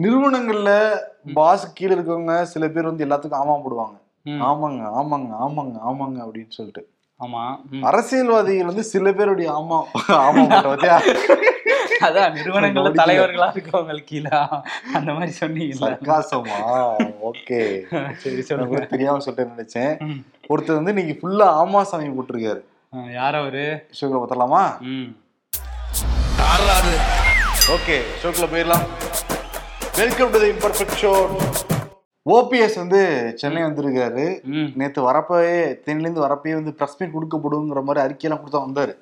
நிறுவனங்கள்ல பாஸ் கீழே இருக்கவங்க சில பேர் வந்து எல்லாத்துக்கும் ஆமா போடுவாங்க, ஆமாங்க ஆமாங்க ஆமாங்க ஆமாங்க அப்படின்னு சொல்லிட்டு. ஆமா, அரசியல்வாதிகள் வந்து சில பேருடைய ஆமா ஆமா போட்டா அதான் நிறுவனங்கள்ல தலைவர்களா இருக்கவங்களுக்கு அந்த மாதிரி சொன்னீங்க. தெரியாம சொல்லிட்டு நினைச்சேன். ஒருத்தர் வந்து இன்னைக்கு ஃபுல்லா ஆமா சாமி போட்டிருக்காரு. யார் அவரு? ஷோக்ல பார்த்தலாமா? ஓகே, ஷோக்ல போயிடலாம். Welcome to the imperfect show. OPS வந்து சென்னை வந்திருக்காரு. நேற்று வரப்பவே தென்னிலேருந்து வரப்பவே வந்து ப்ரெஸ் மீட் கொடுக்கப்படுங்கிற மாதிரி அறிக்கையெல்லாம் கொடுத்தா வந்தார்.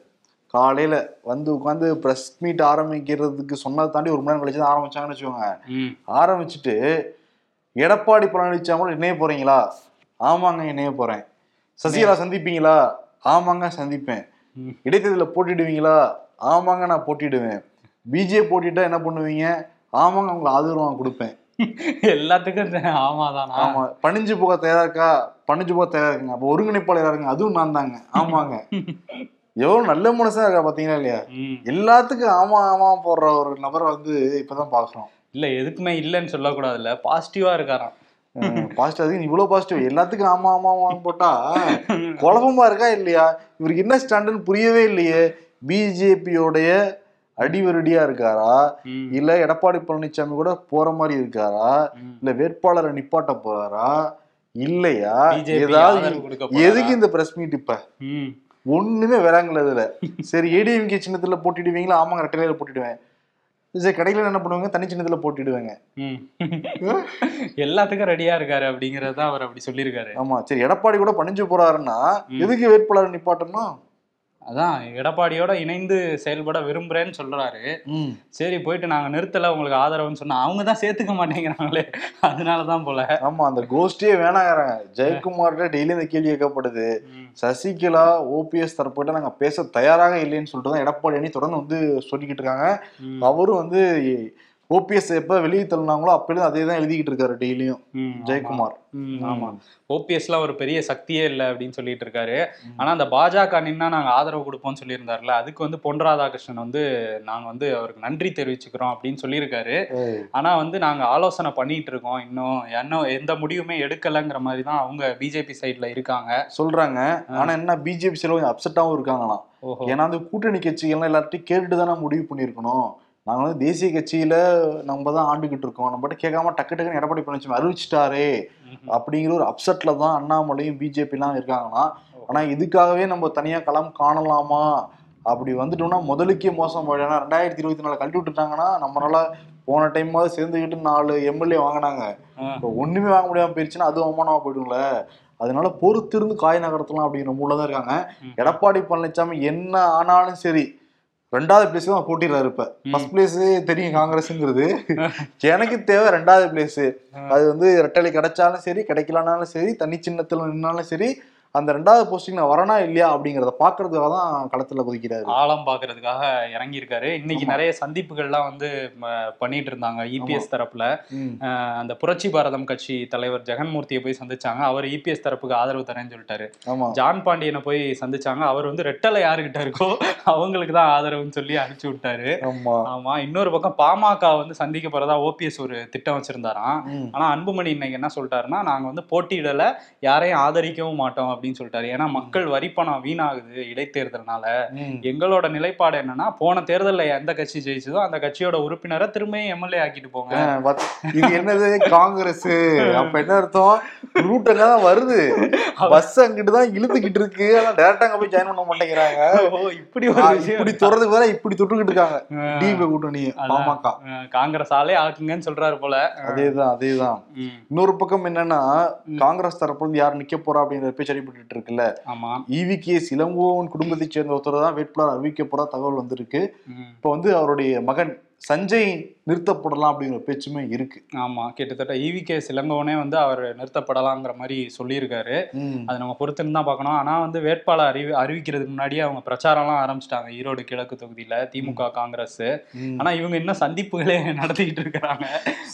காலையில் வந்து உட்காந்து ப்ரெஸ் மீட் ஆரம்பிக்கிறதுக்கு சொன்னதை தாண்டி ஒரு மணி நேரம் கழிச்சு தான் ஆரம்பித்தாங்கன்னு வச்சுக்கோங்க. ஆரம்பிச்சுட்டு எடப்பாடி பழனிசாமி இணைய போகிறீங்களா? ஆமாங்க இணைய போகிறேன். சசிகலா சந்திப்பீங்களா? ஆமாங்க சந்திப்பேன். இடைத்தேர்தலில் போட்டிடுவீங்களா? ஆமாங்க நான் போட்டிடுவேன். பிஜே போட்டிட்டா என்ன பண்ணுவீங்க? ஆமாங்க அவங்களை ஆதரவாக கொடுப்பேன். எல்லாத்துக்கும் ஆமா தான். ஆமா, பணிஞ்சு போக தயாரா இருக்கா? பணிஞ்சு போக தயாரா இருக்குங்க. அப்ப ஒருங்கிணைப்பாளராக இருக்குங்க, அதுவும் நான் தாங்க. ஆமாங்க, எவ்வளவு நல்ல மனுஷா இருக்கா பாத்தீங்களா இல்லையா? எல்லாத்துக்கும் ஆமா ஆமா போடுற ஒரு நபரை வந்து இப்பதான் பாக்குறோம். இல்ல, எதுக்குமே இல்லைன்னு சொல்லக்கூடாது. இல்ல, பாசிட்டிவா இருக்காராம். பாசிட்டிவ், இவ்வளவு பாசிட்டிவ், எல்லாத்துக்கும் ஆமா ஆமா ஆமான்னு போட்டா குழப்பமா இருக்கா இல்லையா? இவருக்கு என்ன ஸ்டாண்டுன்னு புரியவே இல்லையே. பிஜேபியோடைய அடிவருடியா இருக்காரா, இல்ல எடப்பாடி பழனிசாமி கூட போற மாதிரி இருக்காரா, இல்ல வேட்பாளரை நிப்பாட்ட போறாரா இல்லையா? எதுக்கு இந்த பிரஸ் மீட்? இப்ப ஒண்ணுமே வராங்கல்ல. இதுல சரி, ஏடிஎம்கே சின்னத்துல போட்டிடுவீங்களா? ஆமாங்க ரெட்டையில போட்டிடுவேன். சரி, கடையில என்ன பண்ணுவாங்க? தனி சின்னத்துல போட்டிடுவாங்க. எல்லாத்துக்கும் ரெடியா இருக்காரு அப்படிங்கறத அவர் அப்படி சொல்லியிருக்காரு. ஆமா சரி, எடப்பாடி கூட பணிஞ்சு போறாருன்னா எதுக்கு வேட்பாளரை நிப்பாட்டம்னா? அதான் எடப்பாடியோட இணைந்து செயல்பட விரும்புறேன்னு சொல்றாரு. சரி போயிட்டு நாங்க நிறுத்தல உங்களுக்கு ஆதரவுன்னு சொன்னா அவங்க தான் சேர்த்துக்க மாட்டேங்கிறாங்களே, அதனாலதான் போல. ஆமா, அந்த கோஷ்டியே வேணாங்கிறாங்க. ஜெயக்குமார்கிட்ட டெய்லி இந்த கேள்வி கேட்கப்படுது. சசிகலா ஓபிஎஸ் தரப்பிட்ட நாங்க பேச தயாராக இல்லைன்னு சொல்லிட்டு தான் எடப்பாடி அணி தொடர்ந்து வந்து சொல்லிக்கிட்டு இருக்காங்க. அவரும் வந்து ஓபிஎஸ் எப்ப வெளியே தள்ளினாங்களோ அப்பயிலும் அதே தான் எழுதிக்கிட்டு இருக்காரு டெய்லியும் ஜெயக்குமார். ஆமா, ஓபிஎஸ்லாம் ஒரு பெரிய சக்தியே இல்லை அப்படின்னு சொல்லிட்டு இருக்காரு. ஆனா அந்த பாஜக அணின்னா நாங்க ஆதரவு கொடுப்போம்னு சொல்லியிருந்தாருல, அதுக்கு வந்து பொன் ராதாகிருஷ்ணன் வந்து நாங்க வந்து அவருக்கு நன்றி தெரிவிச்சுக்கிறோம் அப்படின்னு சொல்லியிருக்காரு. ஆனா வந்து நாங்க ஆலோசனை பண்ணிட்டு இருக்கோம், இன்னும் எந்த முடிவுமே எடுக்கலைங்கிற மாதிரி தான் அவங்க பிஜேபி சைட்ல இருக்காங்க சொல்றாங்க. ஆனா என்ன, பிஜேபி சைட்ல கொஞ்சம் அப்செட்டாவும் இருக்காங்களாம். ஏன்னா வந்து கூட்டணி கட்சிகள்லாம் எல்லார்ட்டையும் கேட்டுட்டு தானே முடிவு பண்ணிருக்கணும். நாங்கள் வந்து தேசிய கட்சியில நம்ம தான் ஆண்டுகிட்டு இருக்கோம், நம்ம கேட்காம டக்கு டக்குன்னு எடப்பாடி பழனிசாமி அறிவிச்சிட்டாரு அப்படிங்கிற ஒரு அப்செட்ல தான் அண்ணாமலையும் பிஜேபிலாம் இருக்காங்கன்னா. ஆனா இதுக்காகவே நம்ம தனியா களம் காணலாமா? அப்படி வந்துட்டோம்னா முதலுக்கே மோசம் போயிடும். ஏன்னா 2024 கழட்டி விட்டுட்டாங்கன்னா நம்மளால போன டைமாவது சேர்ந்துக்கிட்டு 4 MLA வாங்கினாங்க, இப்போ ஒண்ணுமே வாங்க முடியாம போயிடுச்சுன்னா அதுவும் அவமானமா போயிடும்ல. அதனால பொறுத்திருந்து காய் நகரத்தலாம் அப்படிங்கிற மூலதான் இருக்காங்க. எடப்பாடி பழனிசாமி என்ன ஆனாலும் சரி 2வது பிளேஸ் தான் போட்டிடுறாரு. இப்ப 1st பிளேஸ் தெரியும் காங்கிரஸ்ங்கிறது, எனக்கு தேவை 2வது பிளேஸ். அது வந்து ரெட்டலை கிடைச்சாலும் சரி, கிடைக்கலானாலும் சரி, தனி சின்னத்துல நின்னாலும் சரி, அந்த 2வது போஸ்டிங் நான் வரனா இல்லையா அப்படிங்கிறத பாக்குறதுக்காக தான் களத்துல குதிக்கிறாரு. ஆழம் பாக்குறதுக்காக இறங்கியிருக்காரு. இன்னைக்கு நிறைய சந்திப்புகள்லாம் வந்து பண்ணிட்டு இருந்தாங்க இபிஎஸ் தரப்புல. அந்த புரட்சி பாரதம் கட்சி தலைவர் ஜெகன்மூர்த்தியை போய் சந்திச்சாங்க, அவர் இபிஎஸ் தரப்புக்கு ஆதரவு தரேன்னு சொல்லிட்டாரு. ஜான் பாண்டியனை போய் சந்திச்சாங்க, அவர் வந்து ரெட்டலை யாருக்கிட்ட இருக்கோ அவங்களுக்கு தான் ஆதரவுன்னு சொல்லி அனுப்பிச்சு விட்டாரு. ஆமா, இன்னொரு பக்கம் பாமக வந்து சந்திக்க போறதா ஓபிஎஸ் ஒரு திட்டம் வச்சிருந்தாராம். ஆனா அன்புமணி இன்னைக்கு என்ன சொல்லிட்டாருன்னா, நாங்க வந்து போட்டியிடல, யாரையும் ஆதரிக்கவும் மாட்டோம் அப்படின்னு சொல்லிட்டாரு. ஏன்னா மக்கள் வரிப்பணம் வீணாகுது இடைத்தேர்தல்னால. எங்களோட நிலைப்பாடு என்னன்னா, போன தேர்தல்ல எந்த கட்சி ஜெயிச்சதோ அந்த கட்சியோட உறுப்பினரை திரும்ப எம்எல்ஏ ஆக்கிட்டு போங்க. இது என்னது காங்கிரஸ்? அப்ப என்ன அர்த்தம்? ரூட் எல்லாம் தான் வருது, பஸ் அங்கிட்டு தான் இழுத்துக்கிட்டு இருக்கு. ஆனா டைரக்டா அங்க போய் ஜாயின் பண்ண மாட்டேங்கிறாங்க. இப்படி இப்படி தொடர்றதுக்கு வேற இப்படி தொட்டுக்கிட்டு இருக்காங்க டிபி கூட்டணி. பாமக காங்கிரஸ் ஆளே ஆக்குங்கன்னு சொல்றாரு போல. அதேதான் அதேதான். இன்னொரு பக்கம் என்னன்னா, காங்கிரஸ் தரப்புல இருந்து யார் நிக்க போறா அப்படிங்கிற பேச்சு இருக்குல்ல. ஈவிகேஎஸ் இளங்கோவன் குடும்பத்தை சேர்ந்த ஒருத்தர் தான் வேட்பாளர் அறிவிக்க போற தகவல் வந்திருக்கு. இப்ப வந்து அவருடைய மகன் சஞ்சய் நிறுத்தப்படலாம் அப்படிங்கிற பேச்சுமே இருக்கு. ஆமா, கிட்டத்தட்ட ஈவிகேஎஸ் இளங்கோவனே வந்து அவர் நிறுத்தப்படலாங்கிற மாதிரி சொல்லியிருக்காரு. அது நம்ம பொறுத்துன்னு தான் பார்க்கணும். ஆனா வந்து வேட்பாளர் அறிவிக்கிறதுக்கு முன்னாடியே அவங்க பிரச்சாரம்லாம் ஆரம்பிச்சிட்டாங்க ஈரோடு கிழக்கு தொகுதியில திமுக காங்கிரஸ். ஆனா இவங்க இன்னும் சந்திப்புகளே நடத்திக்கிட்டு இருக்கிறாங்க.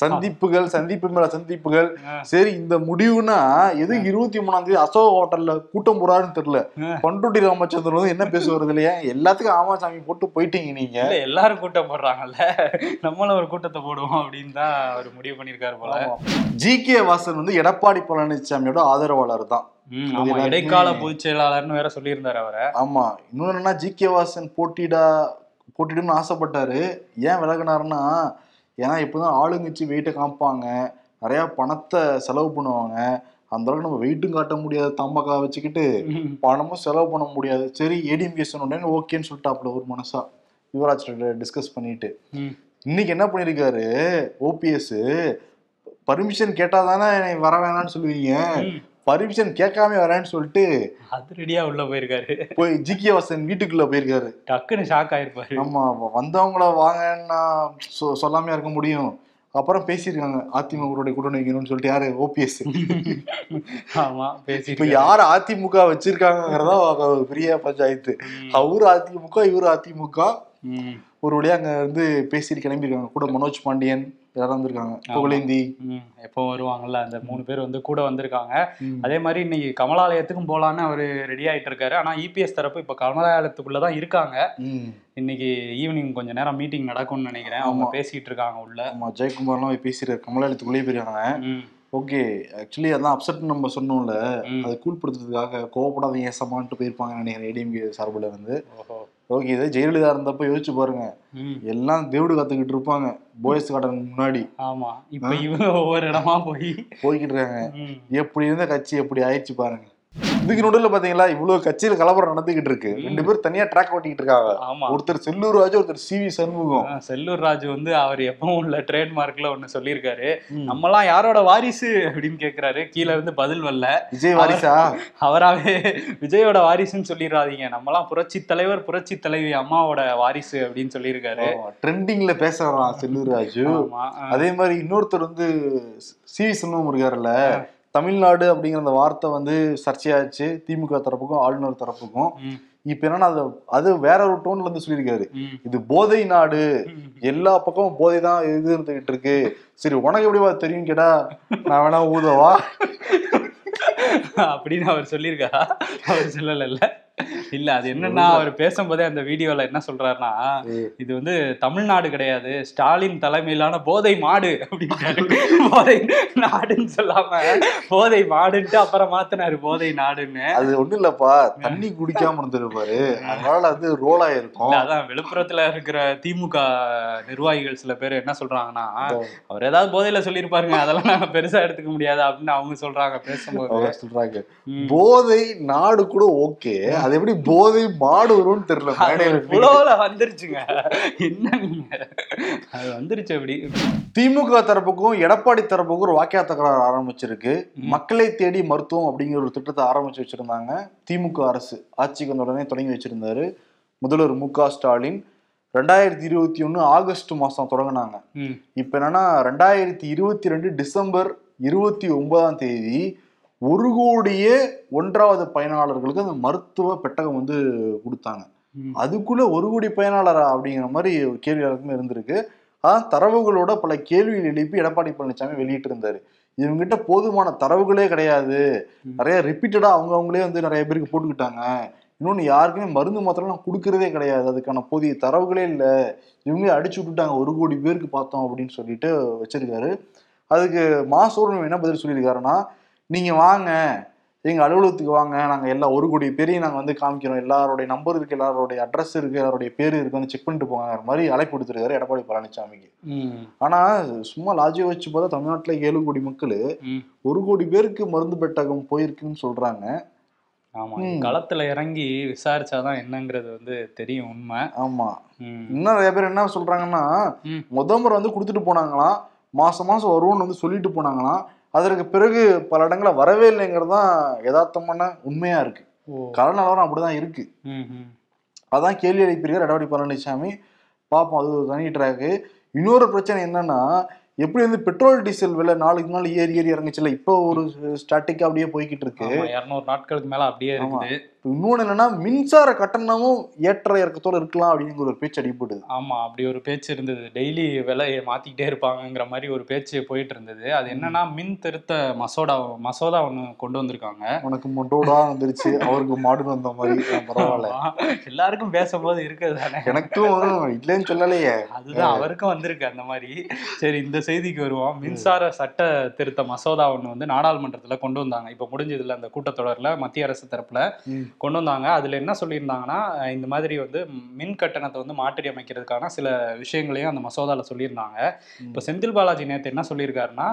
சந்திப்புகள், சந்திப்பு மேல சந்திப்புகள். சரி, இந்த முடிவுனா எது? 23ஆம் தேதி அசோக ஹோட்டல்ல கூட்டம் போறாருன்னு தெரியல. பண்ருட்டி ராமச்சந்திரன் வந்து என்ன பேசுவது இல்லையா? எல்லாத்துக்கும் ஆமா சாமி போட்டு போயிட்டீங்க நீங்க, எல்லாரும் கூட்டம் போடுறாங்கல்ல, நம்மளும் ஒரு கூட்டத்தை போடுவோம் அப்படின்னு தான் அவர் முடிவு பண்ணியிருக்காரு போல. ஜி கே வாசன் வந்து எடப்பாடி பழனிசாமியோட ஆதரவாளர் தான், இடைக்கால பொதுச் செயலாளர்னு வேற சொல்லியிருந்தாரு அவரை. ஆமா, இன்னொன்னு என்னன்னா ஜி கே வாசன் போட்டிடும்னு ஆசைப்பட்டாரு. ஏன் விலகினாருன்னா, ஏன்னா இப்போதான் ஆளுங்கட்சி வெயிட்டை காமிப்பாங்க, நிறையா பணத்தை செலவு பண்ணுவாங்க, அந்த அளவுக்கு நம்ம வெயிட்டும் காட்ட முடியாது, தம்பக்கா வச்சுக்கிட்டு பணமும் செலவு பண்ண முடியாது. சரி ஏடிஎம்கே சொன்னோடனே ஓகேன்னு சொல்லிட்டு அப்படி ஒரு மனசா யுவராஜ் டிஸ்கஸ் பண்ணிட்டு இன்னைக்கு என்ன பண்ணியிருக்காரு, ஓபிஎஸ் பர்மிஷன் கேட்டால் தானே வர வேணான்னு சொல்லுவீங்க, பர்மிஷன் கேட்காம வரேன்னு சொல்லிட்டு அது ரெடியா உள்ள போயிருக்காரு, போய் ஜி கே வாசன் வீட்டுக்குள்ள போயிருக்காரு. டக்குன்னு ஷாக் ஆயிருப்பாரு. ஆமா, வந்தவங்கள வாங்கன்னா சொல்லாமே இருக்க முடியும். அப்புறம் பேசியிருக்காங்க அதிமுக கூட்டணி வைக்கணும்னு சொல்லிட்டு. யாரு? ஓபிஎஸ். ஆமா, பேசி இப்ப யாரு அதிமுக வச்சிருக்காங்கிறதா பெரிய பஞ்சாயத்து. அவரு அதிமுக, இவரு அதிமுக. ஒரு வழியா அங்க இருந்து பேசி கிளம்பியிருக்காங்க. கூட மனோஜ் பாண்டியன் எல்லாரும் வந்திருக்காங்க, புகழேந்தி எப்போ வருவாங்கல்ல, அந்த 3 பேர் வந்து கூட வந்திருக்காங்க. அதே மாதிரி இன்னைக்கு கமலாலயத்துக்கும் போலான்னு அவரு ரெடி ஆயிட்டு இருக்காரு. ஆனா இபிஎஸ் தரப்பு இப்ப கமலாலயத்துக்குள்ளதான் இருக்காங்க. இன்னைக்கு ஈவினிங் கொஞ்ச நேரம் மீட்டிங் நடக்கும்னு நினைக்கிறேன். அவங்க பேசிட்டு இருக்காங்க உள்ள. ஆமா, ஜெயக்குமார்லாம் போய் பேசிட்டு கமலாலயத்துக்குள்ளேயே போயிருக்காங்க. ஓகே, ஆக்சுவலி அதான் அப்செட் நம்ம சொன்னோம்ல, அதை கூல்படுத்துறதுக்காக கோவப்படாத ஏசமான்ட்டு போயிருப்பாங்கன்னு நினைக்கிறேன் ஏடிஎம்கே சார்பில் வந்து. ஓகே, இதே ஜெயலலிதா இருந்தப்போ யோசிச்சு பாருங்க, எல்லாம் தேவடு காத்துக்கிட்டு இருப்பாங்க போயஸ் கார்டன் முன்னாடி. ஆமா, இப்ப இவங்க ஒவ்வொரு இடமா போய்கிட்டு இருக்காங்க. எப்படி இருந்த கட்சி எப்படி ஆயிடுச்சு பாருங்க. இதுக்கு நடுவில் பாத்தீங்களா இவ்வளவு கட்சியில் கலவரம் நடந்துகிட்டு இருக்கு. 2 பேர் தனியா ட்ராக் ஓட்டிக்கிட்டு இருக்காங்க. ஒருத்தர் செல்லூர் ராஜ், ஒருத்தர் சி.வி. சண்முகம். செல்லூர் ராஜ் வந்து அவர் எப்பவும் உள்ள ட்ரேட்மார்க்ல ஒண்ணு சொல்லியிருக்காரு, நம்ம எல்லாம் யாரோட வாரிசு அப்படின்னு கேட்கிறாரு. கீழே இருந்து பதில் வரல. விஜய் வாரிசா? அவராவே விஜயோட வாரிசுன்னு சொல்லிடுறாதீங்க, நம்ம எல்லாம் புரட்சி தலைவர் புரட்சி தலைவி அம்மாவோட வாரிசு அப்படின்னு சொல்லியிருக்காரு. ட்ரெண்டிங்ல பேசலாம் செல்லூர் ராஜ். அதே மாதிரி இன்னொருத்தர் வந்து சி.வி. சண்முகம் இருக்காருல்ல, தமிழ்நாடு அப்படிங்கிற அந்த வார்த்தை வந்து சர்ச்சையாச்சு திமுக தரப்புக்கும் ஆளுநர் தரப்புக்கும். இப்ப என்னன்னா அது வேற ஒரு டோன்ல இருந்து சொல்லியிருக்காரு, இது போதை நாடு, எல்லா பக்கமும் போதை தான் இது இருந்துகிட்டு இருக்கு. சரி உனக்கு எப்படிவா தெரியும் கேட்டா, நான் வேணா ஊதவா அப்படின்னு அவர் சொல்லியிருக்காரா? அவர் சொல்லல இல்ல, அது என்னன்னா அவர் பேசும்போதே அந்த வீடியோல என்ன சொல்றாருன்னா, இது வந்து தமிழ்நாடு கிடையாது, ஸ்டாலின் தலைமையிலான போதை மாடு அப்படின்னு. போதை நாடுன்னு சொல்லாம போதை மாடுன்ட்டு அப்புறம் மாத்தினாரு போதை நாடுன்னு. அது ஒண்ணு இல்லப்பா, தண்ணி குடிக்காம இருந்திருப்பாரு, அதனால அது ரோலா இருக்கும். அதான் விழுப்புரத்துல இருக்கிற திமுக நிர்வாகிகள் சில பேர் என்ன சொல்றாங்கன்னா, அவர் ஏதாவது போதையில சொல்லியிருப்பாருங்க, அதெல்லாம் நாங்க பெருசா எடுத்துக்க முடியாது அப்படின்னு அவங்க சொல்றாங்க. பேசும்போது சொல்றாங்க போதை நாடு கூட ஓகே, அது எப்படி போதை மாடு வரும்னு தெரியல. உலோல வந்துருச்சுங்க, என்னங்க அது வந்துருச்சு. அப்படி திமுக தரப்புக்கும் எடப்பாடி தரப்புக்கும் ஒரு வாக்கியா தகராறு ஆரம்பிச்சிருக்கு. மக்களை தேடி மருத்துவம் அப்படிங்கிற ஒரு திட்டத்தை ஆரம்பிச்சு வச்சிருந்தாங்க திமுக அரசு. ஆட்சிக்கு வந்த உடனே தொடங்கி வச்சிருந்தாரு முதல்வர் மு.க. ஸ்டாலின். 2021 ஆகஸ்ட் மாதம் தொடங்கினாங்க. இப்ப என்னன்னா 2022 டிசம்பர் 29 1,01,00,000 பயனாளர்களுக்கு அந்த மருத்துவ பெட்டகம் வந்து கொடுத்தாங்க. அதுக்குள்ள 1 கோடி பயனாளரா அப்படிங்கிற மாதிரி கேள்வியாளருக்குமே இருந்திருக்கு. அதான் தரவுகளோட பல கேள்விகள் எழுப்பி எடப்பாடி பழனிசாமி வெளியிட்டு இருந்தாரு. இவங்ககிட்ட போதுமான தரவுகளே கிடையாது, நிறைய ரிப்பீட்டடா அவங்களே வந்து நிறைய பேருக்கு போட்டுக்கிட்டாங்க. இன்னொன்று யாருக்குமே மருந்து மாத்திரம் நான் கொடுக்கறதே கிடையாது, அதுக்கான போதிய தரவுகளே இல்லை, இவங்களே அடிச்சு விட்டுட்டாங்க 1 கோடி பேருக்கு பார்த்தோம் அப்படின்னு சொல்லிட்டு வச்சிருக்காரு. அதுக்கு மாசோடு என்ன பதில் சொல்லியிருக்காருன்னா, நீங்கள் வாங்க எங்கள் அலுவலகத்துக்கு வாங்க, நாங்கள் எல்லா 1 கோடி பேரையும் நாங்கள் வந்து காமிக்கிறோம், எல்லாரோடைய நம்பர் இருக்குது, எல்லாரோடைய அட்ரஸ் இருக்குது, எல்லாருடைய பேர் இருக்குது, வந்து செக் பண்ணிட்டு போங்கிற மாதிரி அழைப்பு கொடுத்துருக்காரு எடப்பாடி பழனிசாமிக்கு. ஆனால் சும்மா லாஜியை வச்சு பார்த்தா தமிழ்நாட்டில் 7 கோடி மக்கள் 1 கோடி பேருக்கு மருந்து பெட்டகம் போயிருக்குன்னு சொல்கிறாங்க. ஆமா, களத்துல இறங்கி விசாரிச்சாதான் என்னங்கிறது வந்து தெரியும் உண்மை. ஆமா, இன்னும் நிறைய பேர் என்ன சொல்றாங்கன்னா, முதல்வர் வந்து கொடுத்துட்டு போனாங்களாம், மாசம் வருவோன்னு வந்து சொல்லிட்டு போனாங்களாம், அதற்கு பிறகு பல இடங்கள வரவே இல்லைங்கிறதான் யதார்த்தமான உண்மையா இருக்கு. கடன் நிலவரம் அப்படிதான் இருக்கு. அதான் கேள்வி எழுப்பியிருக்காரு எடப்பாடி பழனிசாமி. பார்ப்போம், அது ஒரு தனி ட்ராக்கு. இன்னொரு பிரச்சனை என்னன்னா, எப்படி வந்து பெட்ரோல் டீசல் விலை நாளுக்கு நாள் ஏறி இறங்குச்சுல, இப்போ ஒரு ஸ்டாட்டிக்கா அப்படியே போய்கிட்டு இருக்கு, 200 நாட்களுக்கு மேல அப்படியே இருக்குது. இன்னொன்று என்னன்னா மின்சார கட்டணமும் ஏற்ற இறக்கத்தோடு இருக்கலாம் அப்படிங்கிற ஒரு பேச்சு அடிபடுது. ஆமா, அப்படி ஒரு பேச்சு இருந்தது, டெய்லி விலையை மாத்திக்கிட்டே இருப்பாங்கங்கிற மாதிரி ஒரு பேச்சு போயிட்டு இருந்தது. அது என்னன்னா மின் திருத்த மசோதா ஒன்று கொண்டு வந்திருக்காங்க. உனக்கு மொண்டோடா வந்துருச்சு, அவருக்கு மாடு வந்த மாதிரி பரவாயில்ல, எல்லாருக்கும் பேசும்போது இருக்குது, எனக்கும் இல்லைன்னு சொல்லலையே, அதுதான் அவருக்கும் வந்திருக்கு அந்த மாதிரி. சரி, இந்த செய்திக்கு வருவோம். மின்சார சட்ட திருத்த மசோதா ஒன்று வந்து நாடாளுமன்றத்தில் கொண்டு வந்தாங்க. இப்போ முடிஞ்சதில்ல அந்த கூட்டத்தொடரில் மத்திய அரசு தரப்புல கொண்டு வந்தாங்க. அதில் என்ன சொல்லியிருந்தாங்கன்னா, இந்த மாதிரி வந்து மின் கட்டணத்தை வந்து மாற்றி அமைக்கிறதுக்கான சில விஷயங்களையும் அந்த மசோதாவில் சொல்லியிருந்தாங்க. இப்போ செந்தில் பாலாஜி நேற்று என்ன சொல்லியிருக்காருன்னா,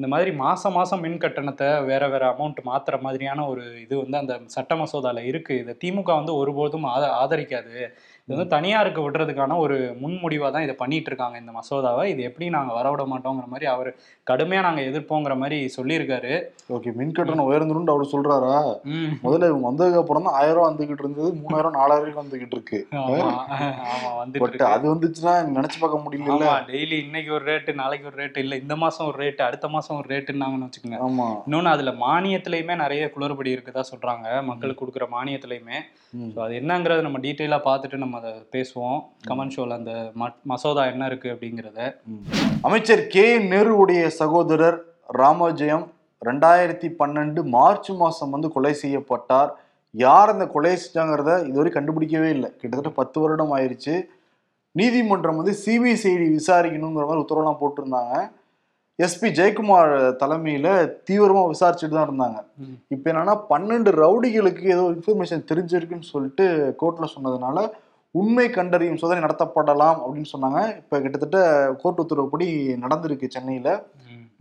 இந்த மாதிரி மாதம் மாதம் மின் கட்டணத்தை வேற வேற அமௌண்ட் மாற்றுற மாதிரியான ஒரு இது வந்து அந்த சட்ட மசோதாவில் இருக்குது. இதை திமுக வந்து ஒருபோதும் ஆதரிக்காது. இது வந்து தனியாருக்கு விடுறதுக்கான ஒரு முன்முடிவாக தான் இதை பண்ணிட்டு இருக்காங்க இந்த மசோதாவை. இது எப்படி நாங்கள் வரவிட மாட்டோங்கிற மாதிரி அவர் கடுமையாக நாங்கள் எதிர்ப்போங்கிற மாதிரி சொல்லியிருக்காரு. ஓகே, மின் கட்டணம் உயர்ந்துடும் அவர் சொல்றாரா? முதல்ல இவங்க வந்ததுக்கு அப்புறம் தான் 1000 வந்துகிட்டு இருந்தது 3000 4000 வந்துகிட்டு இருக்கு. வந்துட்டு அது வந்துச்சுன்னா நினைச்சு பார்க்க முடியல. டெய்லி இன்னைக்கு ஒரு ரேட்டு, நாளைக்கு ஒரு ரேட்டு, இல்லை இந்த மாசம் ஒரு ரேட்டு, அடுத்த மாசம் ஒரு ரேட்டுன்னாங்கன்னு வச்சுக்கோங்க. ஆமா, இன்னொன்று அதுல மானியத்திலயுமே நிறைய குளறுபடி இருக்குதா சொல்றாங்க, மக்களுக்கு கொடுக்குற மானியத்திலயுமே. அது என்னங்கிறத நம்ம டீட்டெயிலாக பார்த்துட்டு நம்ம அதை பேசுவோம். கமெண்ட் ஷோல அந்த மசோதா என்ன இருக்கு அப்படிங்கிறத. அமைச்சர் கே நேருடைய சகோதரர் ராமஜெயம் 2012 மார்ச் மாதம் வந்து கொலை செய்யப்பட்டார். யார் அந்த கொலை செஞ்சாங்கிறத இதுவரை கண்டுபிடிக்கவே இல்லை. கிட்டத்தட்ட 10 வருடம் ஆயிடுச்சு. நீதிமன்றம் வந்து சிபிசிஐடி விசாரிக்கணுங்கிற மாதிரி உத்தரவுலாம் போட்டிருந்தாங்க. எஸ்பி ஜெயக்குமார் தலைமையில தீவிரமா விசாரிச்சுட்டு தான் இருந்தாங்க. இப்போ என்னன்னா 12 ரவுடிகளுக்கு ஏதோ இன்ஃபர்மேஷன் தெரிஞ்சிருக்குன்னு சொல்லிட்டு கோர்ட்ல சொன்னதுனால உண்மை கண்டறியும் சோதனை நடத்தப்படலாம் அப்படின்னு சொன்னாங்க. இப்ப கிட்டத்தட்ட கோர்ட் உத்தரவுப்படி நடந்திருக்கு. சென்னையில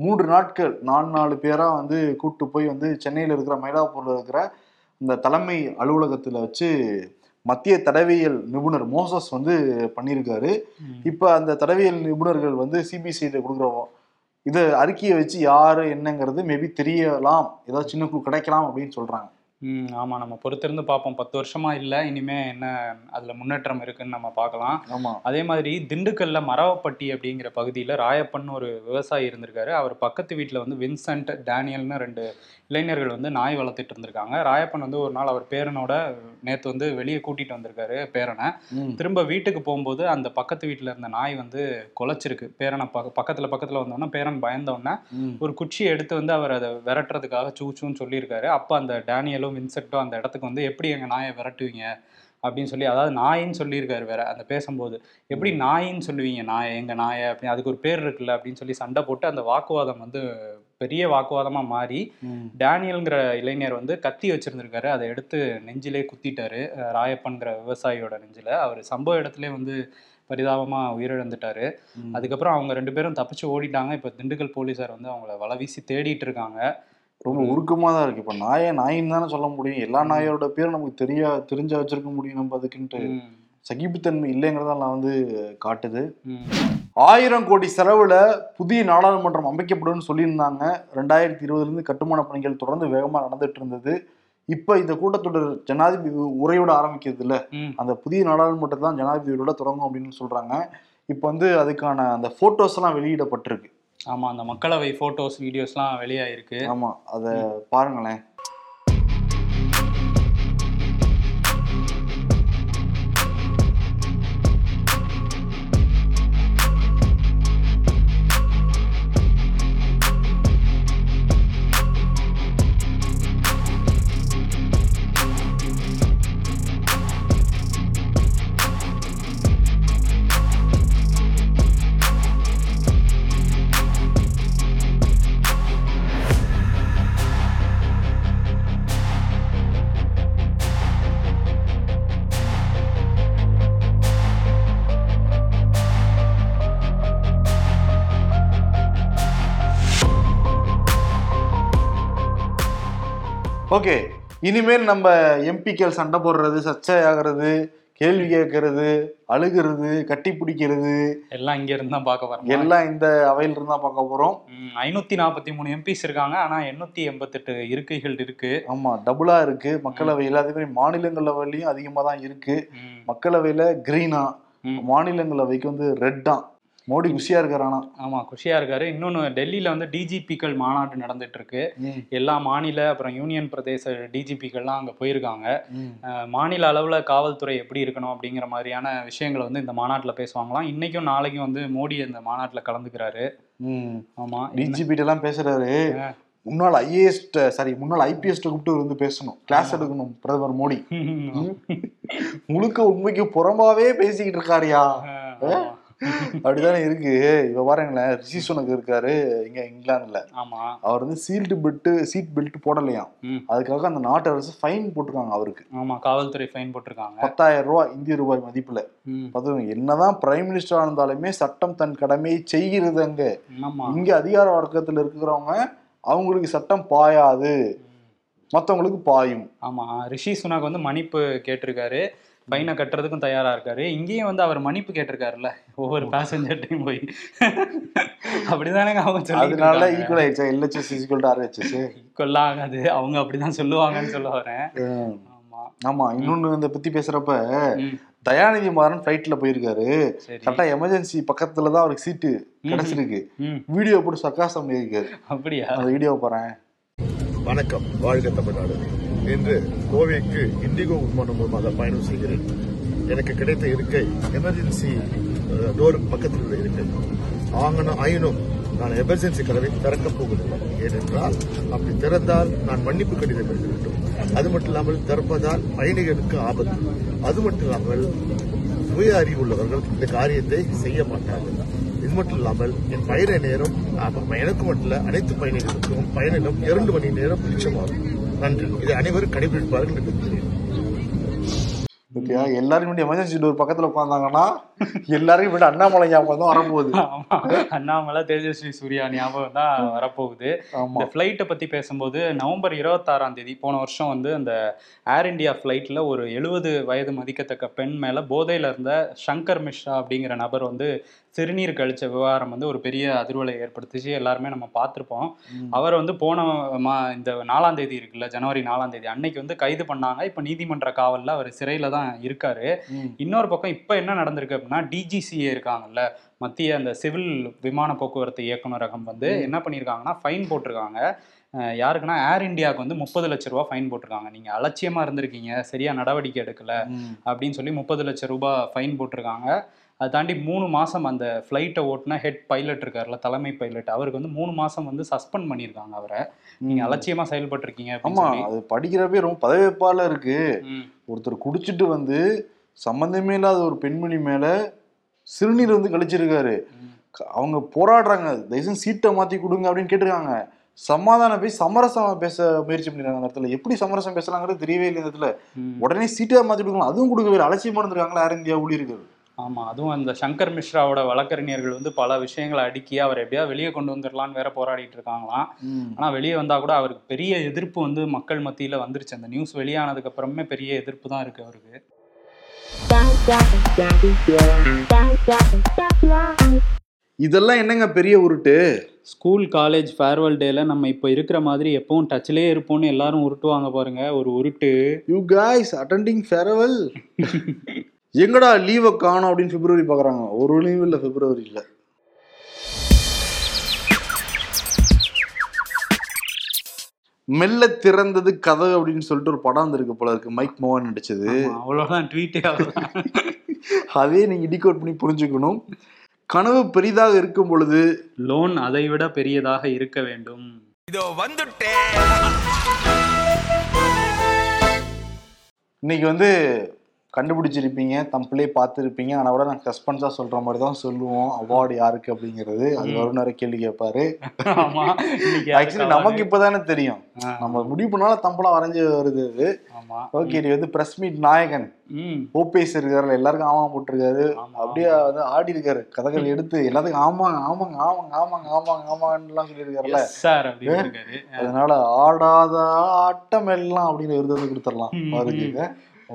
3 நாட்கள் 4 பேரா வந்து கூட்டு போய் வந்து சென்னையில இருக்கிற மயிலாப்பூர்ல இருக்கிற இந்த தலைமை அலுவலகத்துல வச்சு மத்திய தடவியல் நிபுணர் மோசஸ் வந்து பண்ணியிருக்காரு. இப்ப அந்த தடவியல் நிபுணர்கள் வந்து சிபிசிஐடி கொடுக்குறோம் இது அறிக்கையை வச்சு யாரு என்னங்கிறது மேபி தெரியலாம், ஏதாவது சின்ன குழு கிடைக்கலாம் அப்படின்னு சொல்றாங்க. ஆமாம், நம்ம பொறுத்திருந்து பார்ப்போம். 10 வருஷமா இல்லை, இனிமேல் என்ன அதில் முன்னேற்றம் இருக்குன்னு நம்ம பார்க்கலாம். ஆமாம், அதே மாதிரி திண்டுக்கல்ல மரவப்பட்டி அப்படிங்கிற பகுதியில் ராயப்பன் ஒரு விவசாயி இருந்திருக்காரு. அவர் பக்கத்து வீட்டில் வந்து வின்சென்ட் டேனியல்னு 2 இளைஞர்கள் வந்து நாய் வளர்த்துட்டு இருந்திருக்காங்க. ராயப்பன் வந்து ஒரு நாள் அவர் பேரனோட நேற்று வந்து வெளியே கூட்டிகிட்டு வந்திருக்காரு பேரனை. திரும்ப வீட்டுக்கு போகும்போது அந்த பக்கத்து வீட்டில் இருந்த நாய் வந்து கொலைச்சிருக்கு பேரனை. பக்கத்தில் வந்தோடனே பேரன் பயந்தோடனே ஒரு குச்சியை எடுத்து வந்து அவர் அதை விரட்டுறதுக்காக சூச்சுன்னு சொல்லியிருக்காரு. அப்போ அந்த டேனியலும் வின்சென்ட்டோ அந்த இடத்துக்கு வந்து, எப்படி எங்க நாயை விரட்டுவீங்க அப்படின்னு சொல்லி, அதாவது நாயின்னு சொல்லியிருக்காரு வேற அந்த பேசும்போது, எப்படி நாயின்னு சொல்லுவீங்க, நாயை எங்க நாயை அப்படின்னு, அதுக்கு ஒரு பேர் இருக்குல்ல அப்படின்னு சொல்லி சண்டை போட்டு அந்த வாக்குவாதம் வந்து பெரிய வாக்குவாதமா மாறி டேனியல்ங்கிற இளைஞர் வந்து கத்தி வச்சிருந்திருக்காரு, அதை எடுத்து நெஞ்சிலே குத்திட்டாரு ராயப்பன்கிற விவசாயியோட நெஞ்சில. அவர் சம்பவ இடத்துல வந்து பரிதாபமா உயிரிழந்துட்டாரு. அதுக்கப்புறம் அவங்க 2 பேரும் தப்பிச்சு ஓடிட்டாங்க. இப்ப திண்டுக்கல் போலீஸார் வந்து அவங்கள வலை வீசி தேடிட்டு இருக்காங்க. ரொம்ப உருக்கமாக தான் இருக்குது. இப்போ நாயை நாயின்னு தானே சொல்ல முடியும், எல்லா நாயோட பேரும் நமக்கு தெரிஞ்சா வச்சுருக்க முடியும். நம்ம அதுக்குன்ட்டு சகிப்புத்தன்மை இல்லைங்கிறதான் நான் வந்து காட்டுது. 1000 கோடி செலவில் புதிய நாடாளுமன்றம் அமைக்கப்படும் சொல்லியிருந்தாங்க. 2020 கட்டுமான பணிகள் தொடர்ந்து வேகமாக நடந்துட்டு இருந்தது. இப்போ இந்த கூட்டத்தொடர் ஜனாதிபதி உரையோட ஆரம்பிக்கிறது இல்லை, அந்த புதிய நாடாளுமன்றத்தை தான் ஜனாதிபதியோட தொடங்கும் அப்படின்னு சொல்கிறாங்க. இப்போ வந்து அதுக்கான அந்த ஃபோட்டோஸ்லாம் வெளியிடப்பட்டிருக்கு. ஆமாம், அந்த மக்களவை ஃபோட்டோஸ் வீடியோஸ்லாம் வெளியாயிருக்கு. ஆமாம், அதை பாருங்களேன். ஓகே, இனிமேல் நம்ம எம்பிக்கள் சண்டை போடுறது, சர்ச்சையாகிறது, கேள்வி கேட்கறது, அழுகிறது, கட்டி பிடிக்கிறது எல்லாம் இங்க இருந்தா பார்க்க போறோம், எல்லாம் இந்த அவையில இருந்தா பார்க்க போறோம். 543 எம்பிஸ் இருக்காங்க, ஆனா 888 இருக்கைகள் இருக்கு. ஆமா, டபுளா இருக்கு மக்களவையில. அதே மாதிரி மாநிலங்களவையிலயும் அதிகமா தான் இருக்கு. மக்களவையில கிரீனா, மாநிலங்களவைக்கு வந்து ரெட்டா. மோடி குஷியா இருக்காரானா? ஆமா, குஷியா இருக்காரு. இன்னொன்று, டெல்லியில வந்து டிஜிபிக்கள் மாநாடு நடந்துட்டு இருக்கு. எல்லா மாநில அப்புறம் யூனியன் பிரதேச டிஜிபிக்கள்லாம் அங்கே போயிருக்காங்க. மாநில அளவில் காவல்துறை எப்படி இருக்கணும் அப்படிங்கிற மாதிரியான விஷயங்களை வந்து இந்த மாநாட்டில் பேசுவாங்களாம். இன்னைக்கும் நாளைக்கும் வந்து மோடி இந்த மாநாட்டில் கலந்துக்கிறாரு. ஆமா, டிஜிபிட்டெல்லாம் பேசுறாரு. முன்னாள் ஐபிஎஸ் கூப்பிட்டு வந்து பேசணும், கிளாஸ் எடுக்கணும் பிரதமர் மோடி. முழுக்க உண்மைக்கு புறம்பாவே பேசிக்கிட்டு இருக்காருயா, அப்படிதானே இருக்கு. இப்ப பாருங்களேன், ரிஷி சுனக் இருக்காரு இங்க இங்கிலாந்துல. அவர் வந்து சீட் பெல்ட் போடலையாம். அதுக்காக அந்த நாட்டு அரசு ஃபைன் போட்டிருக்காங்க அவருக்கு. ஆமா, காவல்துறை ஃபைன் போட்டிருக்காங்க 10,000 ரூபாய் இந்திய ரூபாய் மதிப்புல. என்னதான் பிரைம் மினிஸ்டரா இருந்தாலுமே சட்டம் தன் கடமையை செய்கிறது. அங்க இங்க அதிகார வர்க்கத்துல இருக்கிறவங்க அவங்களுக்கு சட்டம் பாயாது, மற்றவங்களுக்கு பாயும். ஆமா, ரிஷி சுனக் வந்து மன்னிப்பு கேட்டிருக்காரு, பையனை கட்டுறதுக்கும் தயாரா இருக்காரு. இங்கேயும் வந்து அவர் மன்னிப்பு கேட்டிருக்காருல்ல ஒவ்வொரு பேசஞ்சர் டைம் போய், அப்படிதானே அவங்க ஆகாது, அவங்க அப்படிதான் சொல்லுவாங்கன்னு சொல்ல வரேன். ஆமா, இன்னொன்னு இதை பத்தி பேசுறப்ப தயாநிதி மாறன் ஃபிளைட்ல போயிருக்காரு. கரெக்டா எமர்ஜென்சி பக்கத்துலதான் அவருக்கு சீட்டு கிடைச்சிருக்கு. வீடியோ போட்டு சர்க்காசம் பண்ணியிருக்காரு. அப்படியா? அந்த வீடியோ போறேன். வணக்கம், வாழ்க தமிழ்நாடு. இன்று கோவைக்கு இண்டிகோ விமானம் மூலமாக பயணம் செய்கிறேன். எனக்கு கிடைத்த இருக்கை எமர்ஜென்சி டோருக்கு பக்கத்தில் உள்ள இருக்கை. ஆயினும் நான் எமர்ஜென்சி கதவை திறக்கப் போகிறேன். ஏனென்றால் அப்படி திறந்தால் நான் மன்னிப்பு கடிதம் எழுத வேண்டும். அது மட்டும் இல்லாமல் திறப்பதால் பயணிகளுக்கு ஆபத்து. அது மட்டும் இல்லாமல் சுய அறிவு உள்ளவர்கள் இந்த காரியத்தை செய்ய மாட்டார்கள். இது மட்டும் இல்லாமல் என் பயண நேரம் எனக்கு மட்டும் இல்லை, அனைத்து பயணிகளுக்கும் பயணம் 2 மணி நேரம் மிச்சமாகும். நன்றி. இதை அனைவரும் கடைபிடிப்பார்கள் என்று தெரியும். எல்லாரும் எமர்ஜென்சி டோர் பக்கத்துல உட்கார்ந்தாங்கன்னா எல்லாரையும் விட அண்ணாமலை ஞாபகம் தான் வரப்போகுது. அண்ணாமலை, தேஜஸ்வி சூர்யா ஞாபகம் தான் வரப்போகுது. இந்த ஃபிளைட்டை பத்தி பேசும்போது நவம்பர் 26ஆம் தேதி போன வருஷம் வந்து அந்த ஏர் இண்டியா ஃபிளைட்ல ஒரு 70 வயது மதிக்கத்தக்க பெண் மேல போதையில இருந்த சங்கர் மிஸ்ரா அப்படிங்கிற நபர் வந்து சிறுநீர் கழிச்ச விவகாரம் வந்து ஒரு பெரிய அதிர்வலை ஏற்படுத்திச்சு. எல்லாருமே நம்ம பார்த்துருப்போம். அவர் வந்து போன இந்த 4ஆம் தேதி இருக்குல்ல, ஜனவரி 4ஆம் தேதி அன்னைக்கு வந்து கைது பண்ணாங்க. இப்போ நீதிமன்ற காவலில் அவர் சிறையில் தான் இருக்காரு. இன்னொரு பக்கம் இப்போ என்ன நடந்திருக்கு அப்படின்னா, டிஜிசிஏ இருக்காங்கல்ல, மத்திய அந்த சிவில் விமான போக்குவரத்து இயக்குநரகம் வந்து என்ன பண்ணியிருக்காங்கன்னா ஃபைன் போட்டிருக்காங்க. யாருக்குன்னா ஏர் இண்டியாவுக்கு வந்து 30 லட்ச ரூபா ஃபைன் போட்டிருக்காங்க. நீங்கள் அலட்சியமாக இருந்திருக்கீங்க, சரியா நடவடிக்கை எடுக்கலை அப்படின்னு சொல்லி 30 லட்ச ரூபா ஃபைன் போட்டிருக்காங்க. அதை தாண்டி 3 மாதம் அந்த ஃப்ளைட்டை ஓட்டுனா ஹெட் பைலட் இருக்காருல்ல, தலைமை பைலட், அவருக்கு வந்து 3 மாதம் வந்து சஸ்பெண்ட் பண்ணியிருக்காங்க. அவரை நீங்கள் அலட்சியமாக செயல்பட்டுருக்கீங்க. ஆமாம், அது படிக்கிறப்பே ரொம்ப பதவிப்பால இருக்கு. ஒருத்தர் குடிச்சிட்டு வந்து சம்மந்தமே இல்லாத ஒரு பெண்மணி மேலே சிறுநீர் வந்து கழிச்சிருக்காரு. அவங்க போராடுறாங்க, தயவுசெய்து சீட்டை மாற்றி கொடுங்க அப்படின்னு கேட்டிருக்காங்க. சமாதானம் போய் சமரசம் பேச முயற்சி பண்ணிருக்காங்க. அந்த இடத்துல எப்படி சமரசம் பேசலாங்கிறது தெரியவே இல்லை. இந்த இடத்துல உடனே சீட்டை மாற்றி கொடுக்கலாம், அதுவும் கொடுக்கவே இல்லை. அலட்சியமாக இருந்திருக்காங்களா ஏர் இந்தியா ஊழியர்கள். ஆமாம், அதுவும் அந்த சங்கர் மிஸ்ராவோட வழக்கறிஞர்கள் வந்து பல விஷயங்களை அடுக்கி அவர் எப்படியா வெளியே கொண்டு வந்துடலான்னு வேற போராடிட்டு இருக்காங்களாம். ஆனால் வெளியே வந்தால் கூட அவருக்கு பெரிய எதிர்ப்பு வந்து மக்கள் மத்தியில் வந்துருச்சு. அந்த நியூஸ் வெளியானதுக்கு அப்புறமே பெரிய எதிர்ப்பு தான் இருக்குது அவருக்கு. இதெல்லாம் என்னங்க பெரிய உருட்டு? ஸ்கூல் காலேஜ் ஃபேர்வெல் டேல நம்ம இப்போ இருக்கிற மாதிரி எப்பவும் டச்லேயே இருப்போம்னு எல்லாரும் உருட்டுவாங்க பாருங்க, ஒரு உருட்டு. You guys attending farewell? எங்கடா லீவை காணும் அப்படின்னு பிப்ரவரி பார்க்குறாங்க. ஒரு லீவு இல்லை பிப்ரவரியில். மெல்ல திறந்தது கதவு அப்படின்னு சொல்லிட்டு ஒரு படம் வந்திருக்கு போல இருக்கு, மைக் மோகன் நடிச்சது. அவ்வளோதான் ட்வீட்டே ஆகுதான். அதே நீங்கள் டிகோட் பண்ணி புரிஞ்சுக்கணும். கனவு பெரிதாக இருக்கும் பொழுது லோன் அதை விட பெரியதாக இருக்க வேண்டும். இதோ வந்துட்டேன். இன்னைக்கு வந்து கண்டுபிடிச்சிருப்பீங்க, தம்பிள்ளையே பார்த்துருப்பீங்க. ஆனால் விட நான் சஸ்பென்ஸாக சொல்கிற மாதிரி தான் சொல்லுவோம் அவார்டு யாருக்கு அப்படிங்கிறது. அது வருணரை கேள்வி கேட்பாரு. ஆக்சுவலி நமக்கு இப்போ தானே தெரியும், நம்ம முடிவு பண்ணாலும் தம்பலாம் வரைஞ்சி வருது. ஓகே, இது வந்து ப்ரெஸ் மீட் நாயகன் ஓபிஎஸ் இருக்காரு, எல்லாருக்கும் ஆமாம் போட்டிருக்காரு. அப்படியே வந்து ஆடி இருக்காரு, கதைகள் எடுத்து எல்லாத்துக்கும் ஆமாங்க ஆமாங்க ஆமாங்க ஆமாங்க ஆமாங்க ஆமாங்கலாம் சொல்லியிருக்காருல்ல சார். அதனால ஆடாத ஆட்டம் எல்லாம் அப்படின்னு விருது கொடுத்துடலாம் அவருக்கு.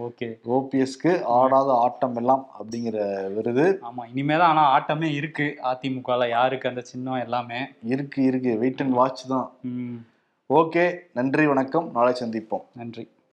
ஓகே, ஓபிஎஸ்க்கு ஆடாத ஆட்டம் எல்லாம் அப்படிங்கிற விருது. ஆமா, இனிமேதான். ஆனா ஆட்டமே இருக்கு அதிமுகல, யாருக்கு அந்த சின்னம் எல்லாமே இருக்கு. வெயிட் அண்ட் வாட்ச் தான். ஓகே, நன்றி, வணக்கம். நாளை சந்திப்போம். நன்றி.